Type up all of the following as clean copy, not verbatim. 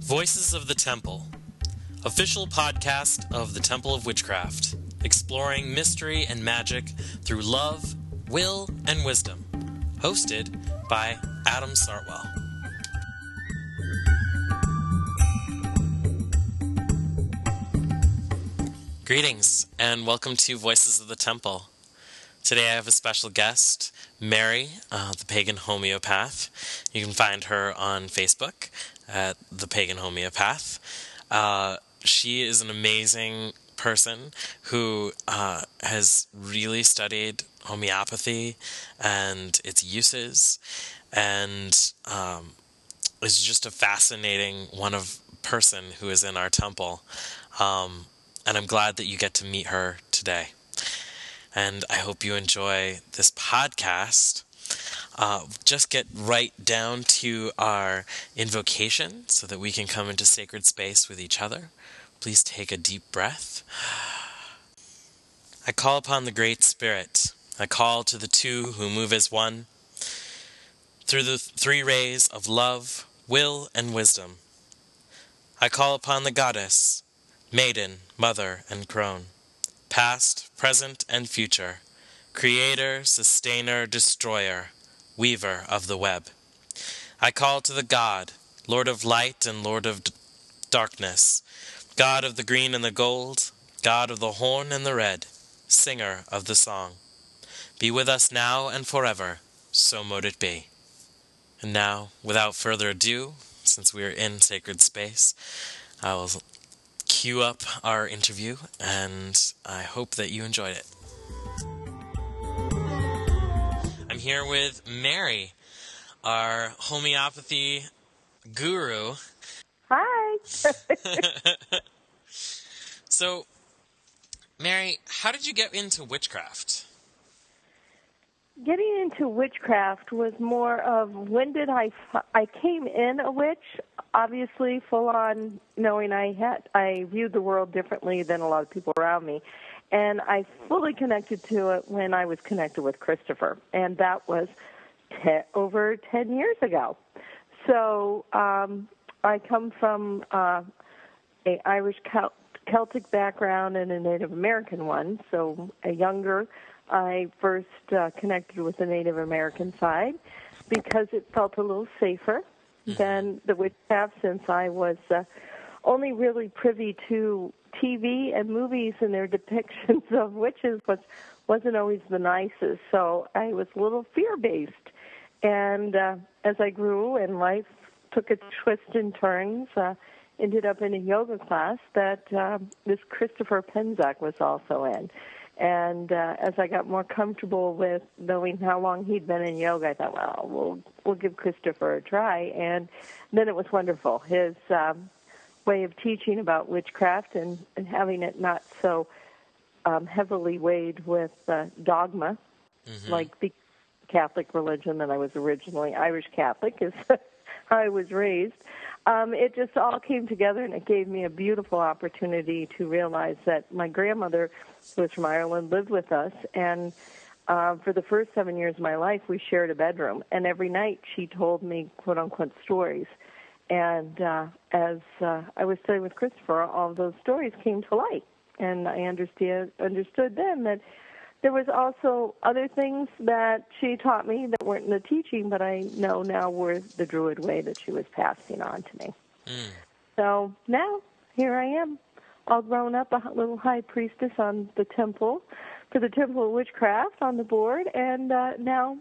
Voices of the Temple, official podcast of the Temple of Witchcraft, exploring mystery and magic through love, will, and wisdom, hosted by Adam Sartwell. Greetings, and welcome to Voices of the Temple. Today I have a special guest, Mary, the Pagan Homeopath. You can find her on Facebook at The Pagan Homeopath. She is an amazing person who has really studied homeopathy and its uses, and is just a fascinating person who is in our temple. And I'm glad that you get to meet her today. And I hope you enjoy this podcast. Just get right down to our invocation so that we can come into sacred space with each other. Please take a deep breath. I call upon the Great Spirit. I call to the two who move as one. Through the three rays of love, will, and wisdom. I call upon the Goddess, Maiden, Mother, and Crone. Past, present, and future, creator, sustainer, destroyer, weaver of the web. I call to the God, Lord of light and Lord of darkness, God of the green and the gold, God of the horn and the red, singer of the song. Be with us now and forever, so mote it be. And now, without further ado, since we are in sacred space, I will cue up our interview, and I hope that you enjoyed it. I'm here with Mary, our homeopathy guru. Hi. So, Mary, how did you get into witchcraft? Getting into witchcraft was more of when did I came in a witch, obviously full on knowing I viewed the world differently than a lot of people around me, and I fully connected to it when I was connected with Christopher, and that was over 10 years ago. So I come from a Irish Celtic background and a Native American one, so a younger. I first connected with the Native American side because it felt a little safer than the witchcraft, since I was only really privy to TV and movies, and their depictions of witches wasn't always the nicest. So I was a little fear-based. And as I grew and life took its twists and turns, ended up in a yoga class that this Christopher Penczak was also in. And as I got more comfortable with knowing how long he'd been in yoga, I thought, well, we'll give Christopher a try. And then it was wonderful. His way of teaching about witchcraft and having it not so heavily weighed with dogma, like the Catholic religion that I was originally, Irish Catholic is how I was raised. It just all came together, and it gave me a beautiful opportunity to realize that my grandmother, who was from Ireland, lived with us, and for the first 7 years of my life, we shared a bedroom, and every night she told me, quote-unquote, stories. And as I was studying with Christopher, all those stories came to light, and I understood then that there was also other things that she taught me that weren't in the teaching, but I know now were the Druid way that she was passing on to me. Mm. So now, here I am, all grown up, a little high priestess on the temple, for the Temple of Witchcraft on the board, and now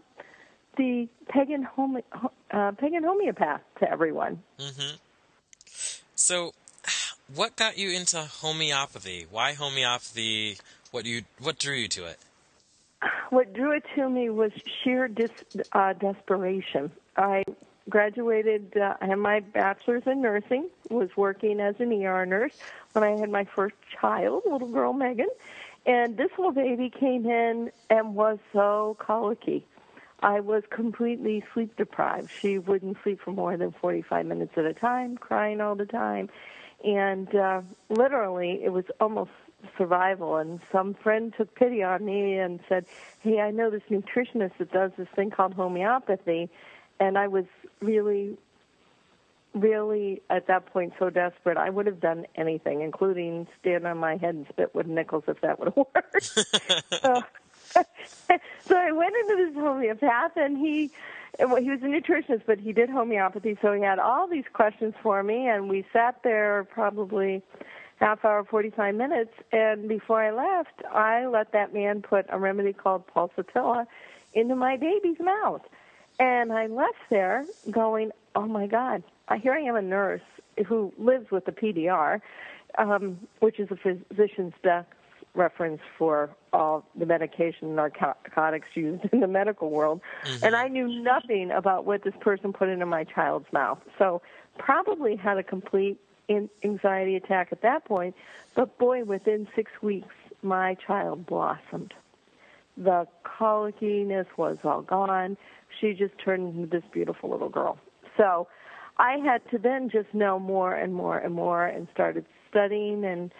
the pagan homeopath to everyone. Mm-hmm. So what got you into homeopathy? Why homeopathy? What drew you to it? What drew it to me was sheer desperation. I graduated, I had my bachelor's in nursing, was working as an ER nurse when I had my first child, little girl Megan, and this little baby came in and was so colicky. I was completely sleep deprived. She wouldn't sleep for more than 45 minutes at a time, crying all the time, and literally it was almost survival. And some friend took pity on me and said, hey, I know this nutritionist that does this thing called homeopathy, and I was really really, at that point, so desperate, I would have done anything, including stand on my head and spit with nickels if that would have worked. So I went into this homeopath, and he was a nutritionist, but he did homeopathy, so he had all these questions for me, and we sat there probably half hour, 45 minutes, and before I left, I let that man put a remedy called pulsatilla into my baby's mouth. And I left there going, oh, my God, here I am, a nurse who lives with the PDR, which is a physician's desk reference for all the medication narcotics used in the medical world. Mm-hmm. And I knew nothing about what this person put into my child's mouth. So probably had a complete anxiety attack at that point. But, boy, within 6 weeks, my child blossomed. The colickiness was all gone. She just turned into this beautiful little girl. So I had to then just know more and more and more and started studying, and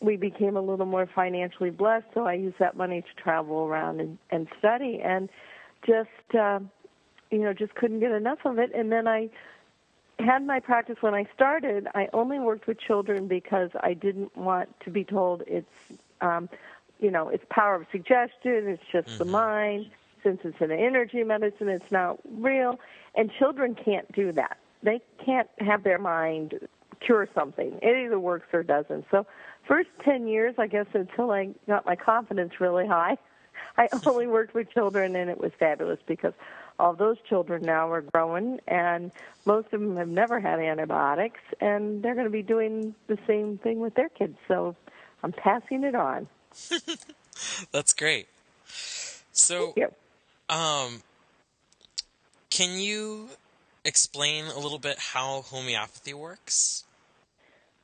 we became a little more financially blessed, so I used that money to travel around and study, and just, just couldn't get enough of it. And then I had my practice when I started. I only worked with children because I didn't want to be told it's power of suggestion, it's just the mind. Since it's an energy medicine, it's not real. And children can't do that. They can't have their mind cure something. It either works or doesn't. So first 10 years, I guess, until I got my confidence really high, I only worked with children, and it was fabulous because all those children now are growing, and most of them have never had antibiotics, and they're going to be doing the same thing with their kids. So I'm passing it on. That's great. So, can you explain a little bit how homeopathy works?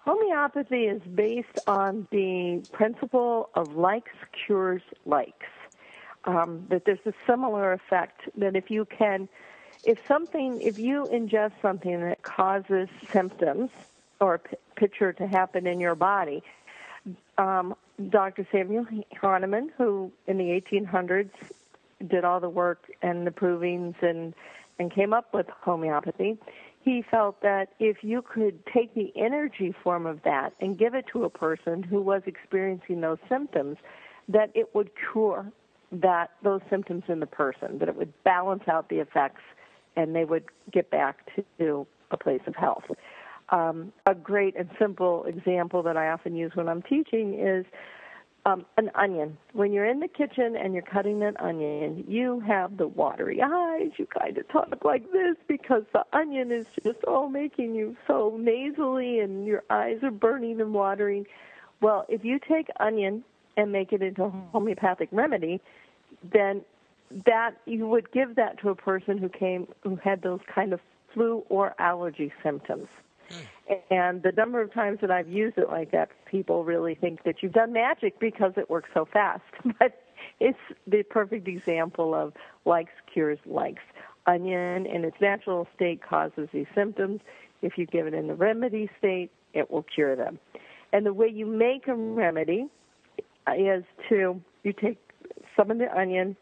Homeopathy is based on the principle of likes cures likes, that there's a similar effect, that if you ingest something that causes symptoms or a picture to happen in your body, Dr. Samuel Hahnemann, who in the 1800s did all the work and the provings and came up with homeopathy, he felt that if you could take the energy form of that and give it to a person who was experiencing those symptoms, that it would cure those symptoms in the person, that it would balance out the effects, and they would get back to a place of health. A great and simple example that I often use when I'm teaching is an onion. When you're in the kitchen and you're cutting an onion, you have the watery eyes. You kind of talk like this because the onion is just making you so nasally, and your eyes are burning and watering. Well, if you take onion and make it into a homeopathic remedy, then that you would give that to a person who had those kind of flu or allergy symptoms. And the number of times that I've used it like that, people really think that you've done magic because it works so fast. But it's the perfect example of likes cures likes. Onion in its natural state causes these symptoms. If you give it in the remedy state, it will cure them. And the way you make a remedy is you take some of the onion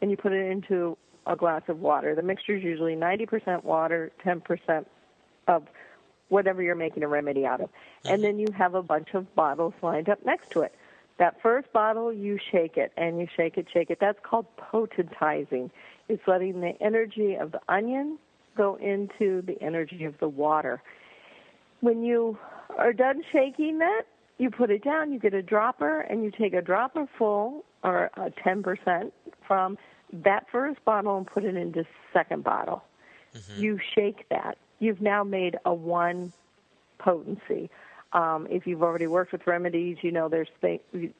and you put it into a glass of water. The mixture is usually 90% water, 10% of whatever you're making a remedy out of. And then you have a bunch of bottles lined up next to it. That first bottle, you shake it, and you shake it. That's called potentizing. It's letting the energy of the onion go into the energy of the water. When you are done shaking that, you put it down, you get a dropper, and you take a dropper full, or 10% from that first bottle, and put it into second bottle. Mm-hmm. You shake that. You've now made a one potency. If you've already worked with remedies, there's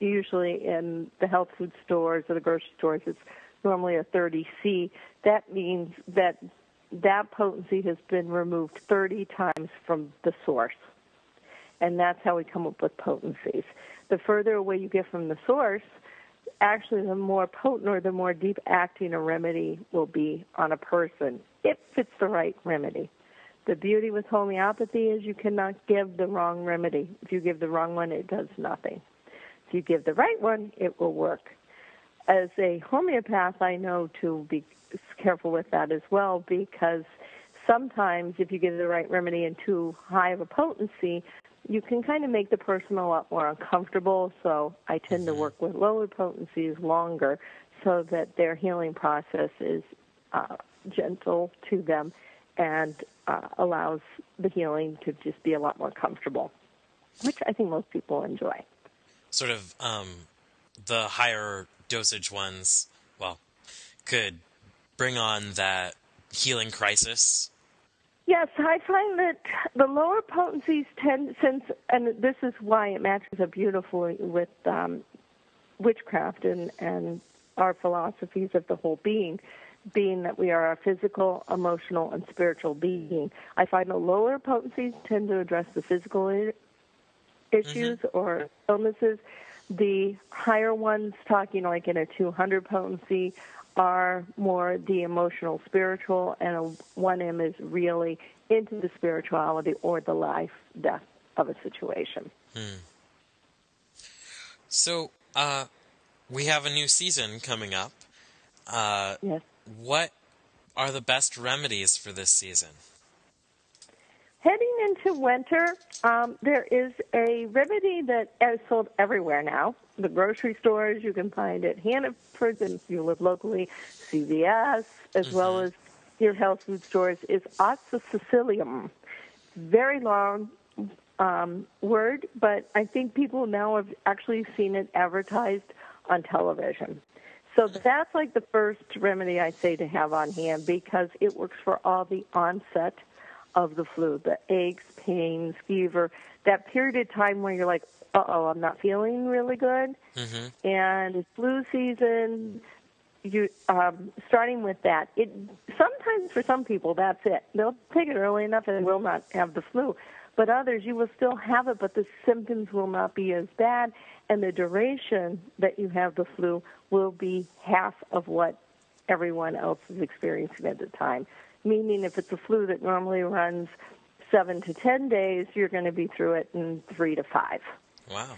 usually in the health food stores or the grocery stores, it's normally a 30C. That means that potency has been removed 30 times from the source. And that's how we come up with potencies. The further away you get from the source, actually the more potent or the more deep-acting a remedy will be on a person, if it's the right remedy. The beauty with homeopathy is you cannot give the wrong remedy. If you give the wrong one, it does nothing. If you give the right one, it will work. As a homeopath, I know to be careful with that as well, because sometimes if you give the right remedy in too high of a potency, you can kind of make the person a lot more uncomfortable. So I tend to work with lower potencies longer so that their healing process is gentle to them and allows the healing to just be a lot more comfortable, which I think most people enjoy. Sort of the higher dosage ones, well, could bring on that healing crisis. Yes, I find that the lower potencies tend, since, and this is why it matches up beautifully with witchcraft and our philosophies of the whole being that we are a physical, emotional, and spiritual being. I find the lower potencies tend to address the physical issues or illnesses. The higher ones, talking like in a 200 potency, are more the emotional, spiritual, and a 1M is really into the spirituality or the life, death of a situation. So we have a new season coming up. Yes. What are the best remedies for this season? Heading into winter, there is a remedy that is sold everywhere now. The grocery stores, you can find at Hannaford's, and if you live locally, CVS, as well as your health food stores, is oscillococcinum. Very long word, but I think people now have actually seen it advertised on television. So that's like the first remedy I say to have on hand because it works for all the onset of the flu, the aches, pains, fever, that period of time where you're like, uh-oh, I'm not feeling really good. And it's flu season, you starting with that. It sometimes for some people, that's it. They'll take it early enough and will not have the flu. But others, you will still have it, but the symptoms will not be as bad, and the duration that you have the flu will be half of what everyone else is experiencing at the time. Meaning if it's a flu that normally runs 7 to 10 days, you're going to be through it in 3 to 5. Wow.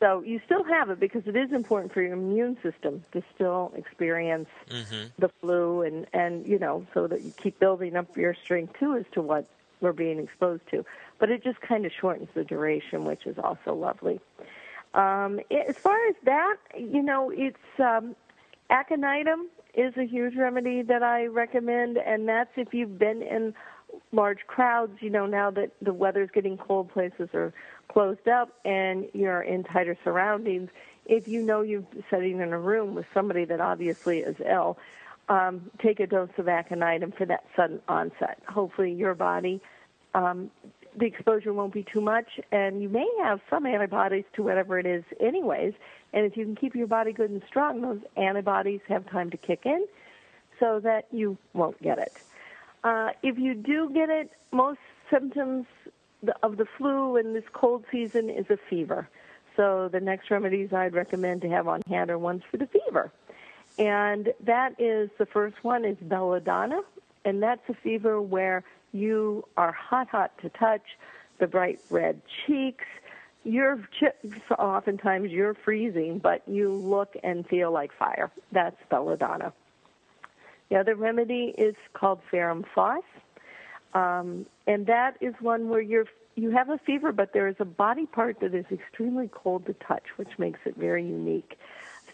So you still have it because it is important for your immune system to still experience the flu and, you know, so that you keep building up your strength, too, as to what we're being exposed to. But it just kind of shortens the duration, which is also lovely. As far as that, you know, it's aconitum is a huge remedy that I recommend, and that's if you've been in large crowds, you know, now that the weather's getting cold, places are closed up, and you're in tighter surroundings. If you know you're sitting in a room with somebody that obviously is ill, take a dose of aconitum for that sudden onset. Hopefully your body, the exposure won't be too much, and you may have some antibodies to whatever it is anyways, and if you can keep your body good and strong, those antibodies have time to kick in so that you won't get it. If you do get it, most symptoms of the flu in this cold season is a fever. So the next remedies I'd recommend to have on hand are ones for the fever. And that is, the first one is belladonna, and that's a fever where you are hot to touch, the bright red cheeks. You're oftentimes you're freezing, but you look and feel like fire. That's belladonna. The other remedy is called Ferrum Phos, and that is one where you have a fever, but there is a body part that is extremely cold to touch, which makes it very unique.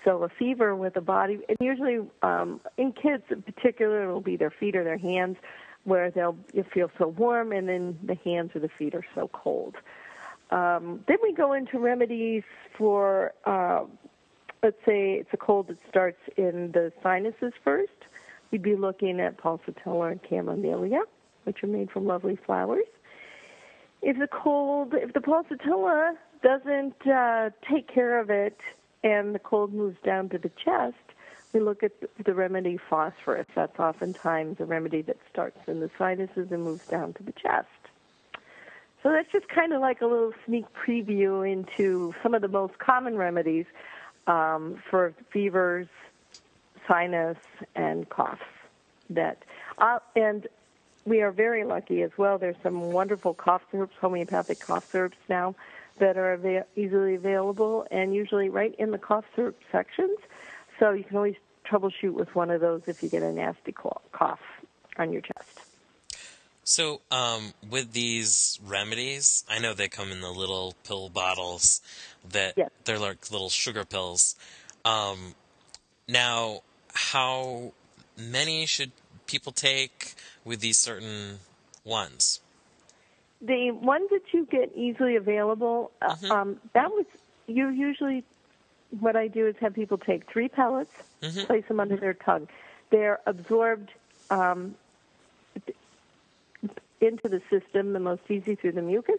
So a fever with a body, and usually in kids in particular, it will be their feet or their hands, where you feel so warm, and then the hands or the feet are so cold. Then we go into remedies for, let's say it's a cold that starts in the sinuses first. We'd be looking at pulsatilla and chamomile, which are made from lovely flowers. If the pulsatilla doesn't take care of it and the cold moves down to the chest, we look at the remedy phosphorus. That's oftentimes a remedy that starts in the sinuses and moves down to the chest. So that's just kind of like a little sneak preview into some of the most common remedies for fevers, sinus, and coughs. And we are very lucky as well. There's some wonderful cough syrups, homeopathic cough syrups now that are easily available and usually right in the cough syrup sections. So you can always troubleshoot with one of those if you get a nasty cough on your chest. So with these remedies, I know they come in the little pill bottles that yes. they're like little sugar pills. Now, how many should people take with these certain ones? The ones that you get easily available, mm-hmm. You usually, what I do is have people take 3 pellets, mm-hmm. place them under their tongue. They're absorbed into the system the most easy through the mucus.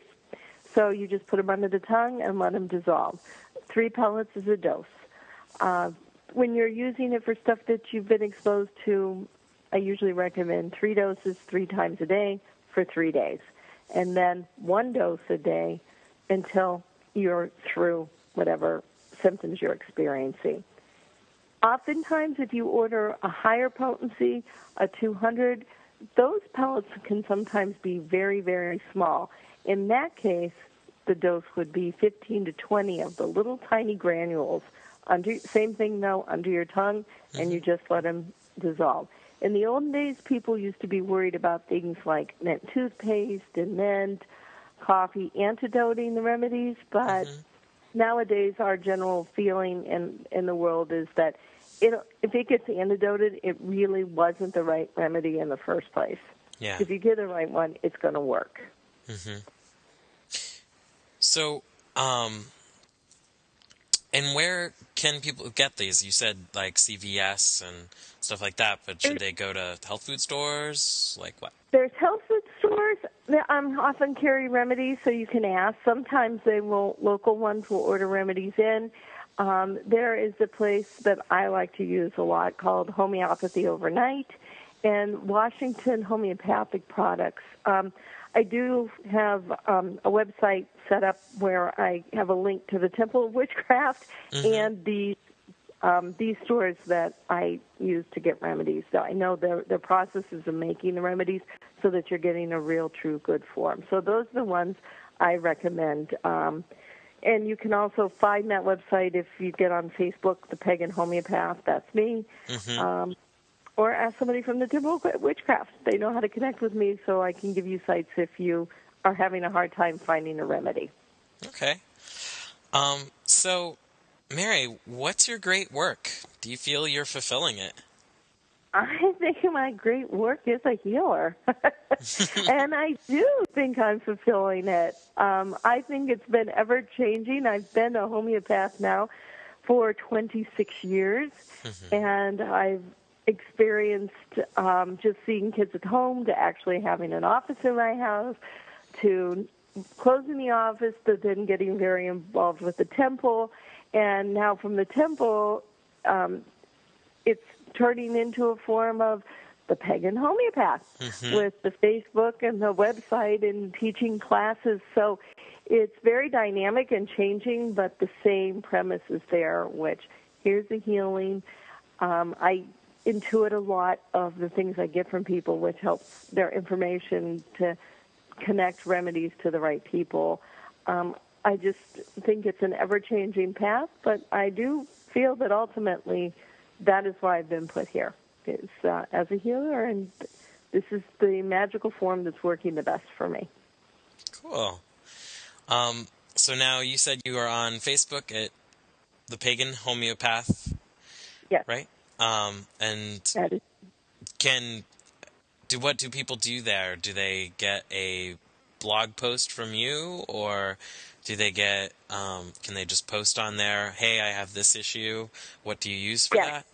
So you just put them under the tongue and let them dissolve. 3 pellets is a dose. When you're using it for stuff that you've been exposed to, I usually recommend 3 doses 3 times a day for 3 days. And then 1 dose a day until you're through whatever symptoms you're experiencing. Oftentimes, if you order a higher potency, a 200, those pellets can sometimes be very, very small. In that case, the dose would be 15 to 20 of the little tiny granules. Same thing, though, under your tongue, and you just let them dissolve. In the olden days, people used to be worried about things like mint toothpaste and mint, coffee, antidoting the remedies, but nowadays our general feeling in the world is that if it gets antidoted, it really wasn't the right remedy in the first place. Yeah. If you get the right one, it's going to work. Mm-hmm. So, and where can people get these? You said like CVS and stuff like that, but should they go to health food stores? Like what? There's health food stores that often carry remedies, so you can ask. Sometimes they will. Local ones will order remedies in. There is a place that I like to use a lot called Homeopathy Overnight and Washington Homeopathic Products. I do have a website set up where I have a link to the Temple of Witchcraft and these stores that I use to get remedies. So I know their processes of making the remedies so that you're getting a real, true, good form. So those are the ones I recommend. And you can also find that website if you get on Facebook, the Pagan Homeopath, that's me. Mm-hmm. Or ask somebody from the Temple of Witchcraft. They know how to connect with me, so I can give you sites if you are having a hard time finding a remedy. Okay. So, Mary, what's your great work? Do you feel you're fulfilling it? I think my great work is a healer. And I do think I'm fulfilling it. I think it's been ever-changing. I've been a homeopath now for 26 years, and I've experienced just seeing kids at home, to actually having an office in my house, to closing the office, to then getting very involved with the temple. And now from the temple, it's turning into a form of the Pagan Homeopath with the Facebook and the website and teaching classes. So it's very dynamic and changing, but the same premise is there, which here's the healing. I intuit a lot of the things I get from people, which helps their information to connect remedies to the right people. I just think it's an ever-changing path, but I do feel that ultimately that is why I've been put here, is as a healer, and this is the magical form that's working the best for me. Cool. So now you said you are on Facebook at the Pagan Homeopath, yes. right? And what do people do there? Do they get a blog post from you, or do they get, can they just post on there, hey, I have this issue, what do you use for that?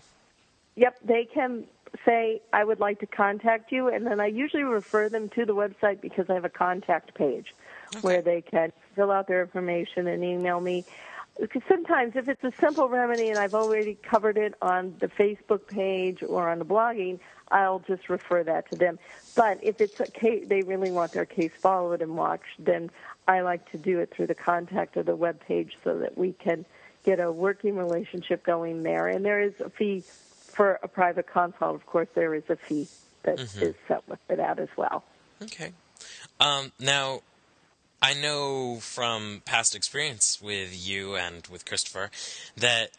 Yep, they can say, I would like to contact you, and then I usually refer them to the website because I have a contact page where they can fill out their information and email me. Because sometimes if it's a simple remedy and I've already covered it on the Facebook page or on the blogging, I'll just refer that to them. But if it's a case, they really want their case followed and watched, then I like to do it through the contact of the web page so that we can get a working relationship going there. And there is a fee for a private consult. Of course, there is a fee that is set for that as well. Okay. Now, I know from past experience with you and with Christopher that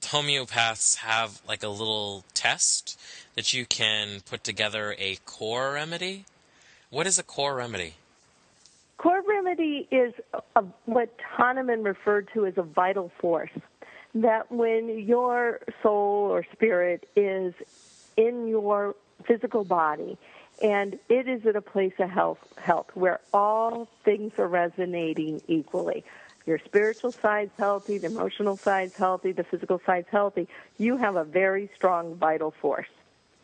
homeopaths have like a little test that you can put together a core remedy What is a core remedy? Core remedy is what Hahnemann referred to as a vital force, that when your soul or spirit is in your physical body and it is at a place of health where all things are resonating equally, your spiritual side's healthy, the emotional side's healthy, the physical side's healthy, you have a very strong vital force.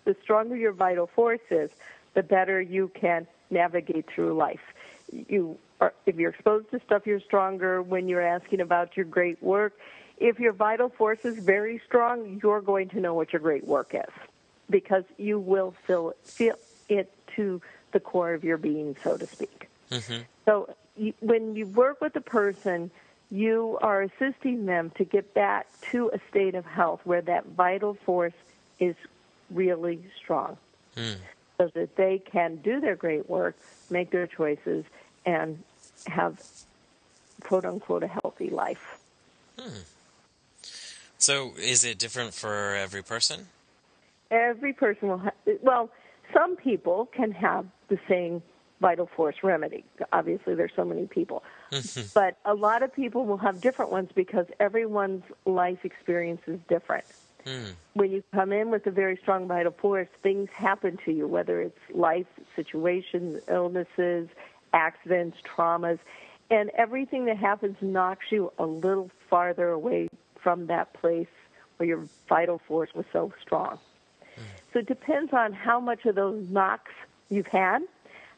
The stronger your vital force is, the better you can navigate through life. If you're exposed to stuff, you're stronger when you're asking about your great work. If your vital force is very strong, you're going to know what your great work is because you will feel it to the core of your being, so to speak. Mm-hmm. So when you work with a person, you are assisting them to get back to a state of health where that vital force is really strong. Mm. So that they can do their great work, make their choices, and have, quote-unquote, a healthy life. Hmm. So is it different for every person? Every person will have... Well, some people can have the same vital force remedy. Obviously, there's so many people. But a lot of people will have different ones because everyone's life experience is different. Mm. When you come in with a very strong vital force, things happen to you, whether it's life situations, illnesses, accidents, traumas, and everything that happens knocks you a little farther away from that place where your vital force was so strong. Mm. So it depends on how much of those knocks you've had,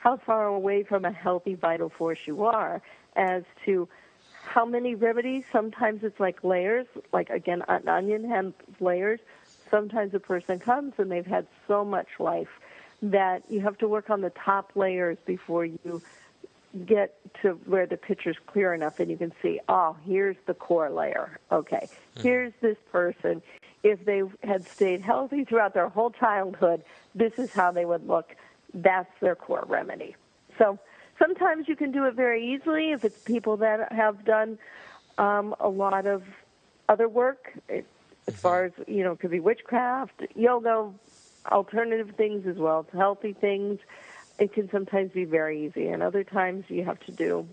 how far away from a healthy vital force you are, as to how many remedies. Sometimes it's like layers, like, again, an onion has layers. Sometimes a person comes and they've had so much life that you have to work on the top layers before you get to where the picture's clear enough and you can see, oh, here's the core layer. Okay, here's this person. If they had stayed healthy throughout their whole childhood, this is how they would look. That's their core remedy. So sometimes you can do it very easily if it's people that have done a lot of other work, as far as, you know, it could be witchcraft, yoga, alternative things as well, healthy things. It can sometimes be very easy, and other times you have to do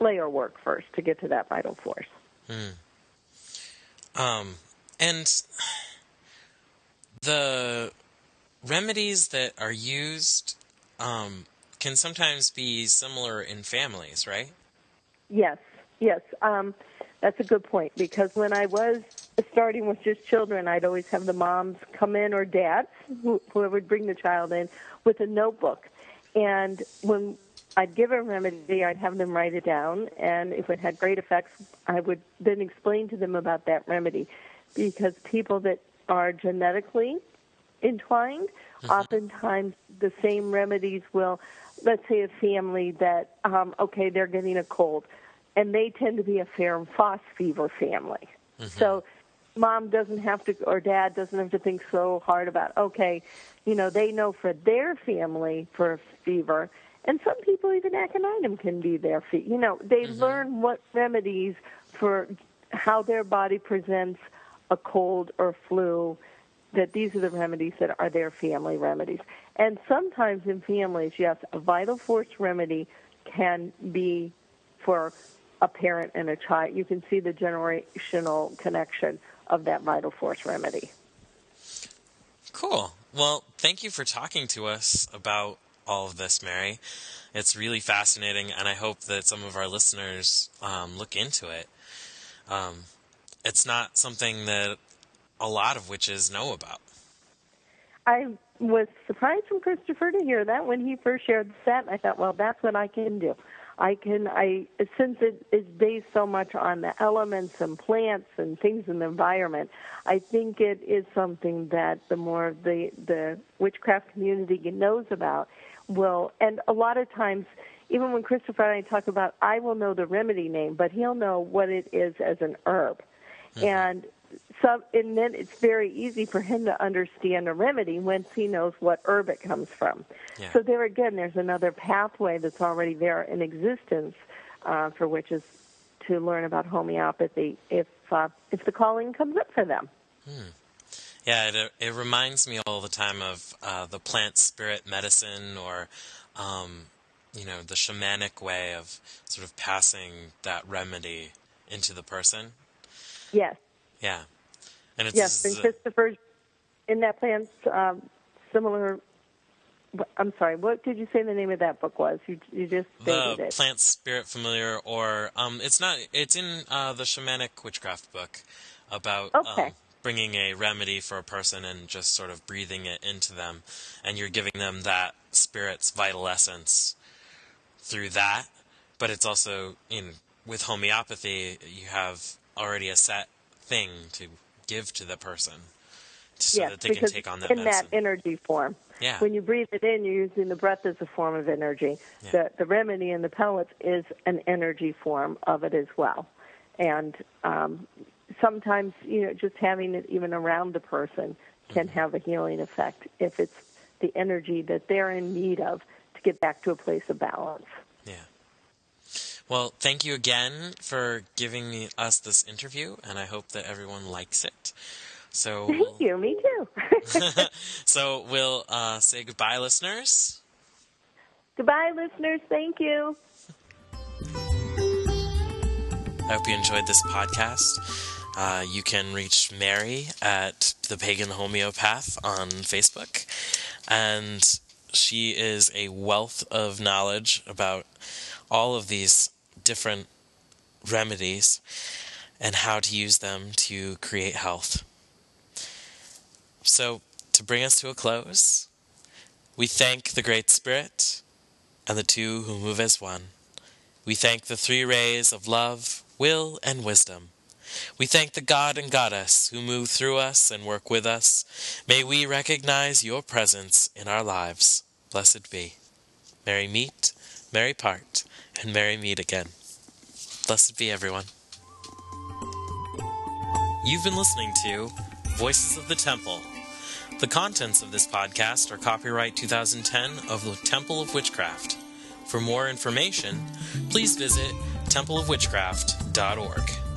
layer work first to get to that vital force. Hmm. And the remedies that are used... can sometimes be similar in families, right? Yes. That's a good point, because when I was starting with just children, I'd always have the moms come in, or dads, whoever would bring the child in, with a notebook. And when I'd give a remedy, I'd have them write it down, and if it had great effects, I would then explain to them about that remedy, because people that are genetically entwined, oftentimes the same remedies will, let's say a family that, okay, they're getting a cold, and they tend to be a Ferrum Phos fever family. So mom doesn't have to, or dad doesn't have to think so hard about, okay, you know, they know for their family for fever, and some people, even aconitum can be their fever. You know, they learn what remedies for how their body presents a cold or flu, that these are the remedies that are their family remedies. And sometimes in families, yes, a vital force remedy can be for a parent and a child. You can see the generational connection of that vital force remedy. Cool. Well, thank you for talking to us about all of this, Mary. It's really fascinating, and I hope that some of our listeners look into it. It's not something that a lot of witches know about. I was surprised from Christopher to hear that when he first shared that. I thought, well, that's what I can do. I since it is based so much on the elements and plants and things in the environment, I think it is something that the more the witchcraft community knows about will, and a lot of times, even when Christopher and I talk about, I will know the remedy name, but he'll know what it is as an herb. And then it's very easy for him to understand a remedy once he knows what herb it comes from. Yeah. So there again, there's another pathway that's already there in existence for witches to learn about homeopathy if the calling comes up for them. Hmm. Yeah, it reminds me all the time of the plant spirit medicine or the shamanic way of sort of passing that remedy into the person. Yes. Yeah. And it's Christopher, in that plant's similar. I'm sorry. What did you say the name of that book was? You just stated it. The Plant Spirit Familiar, or it's not. It's in the Shamanic Witchcraft book about bringing a remedy for a person and just sort of breathing it into them, and you're giving them that spirit's vital essence through that. But it's also with homeopathy, you have already a set thing to give to the person, so that they can take on that medicine. That energy form. Yeah. When you breathe it in, you're using the breath as a form of energy. Yeah. The remedy in the pellets is an energy form of it as well. And sometimes, just having it even around the person can have a healing effect if it's the energy that they're in need of to get back to a place of balance. Yeah. Well, thank you again for giving us this interview, and I hope that everyone likes it. So thank you. Me too. So we'll say goodbye, listeners. Goodbye, listeners. Thank you. I hope you enjoyed this podcast. You can reach Mary at The Pagan Homeopath on Facebook. And she is a wealth of knowledge about all of these different remedies and how to use them to create health. So, to bring us to a close, we thank the Great Spirit and the two who move as one. We thank the three rays of love, will, and wisdom. We thank the God and Goddess who move through us and work with us. May we recognize your presence in our lives. Blessed be. Merry meet, merry part, and merry meet again. Blessed be everyone. You've been listening to Voices of the Temple. The contents of this podcast are copyright 2010 of the Temple of Witchcraft. For more information, please visit templeofwitchcraft.org.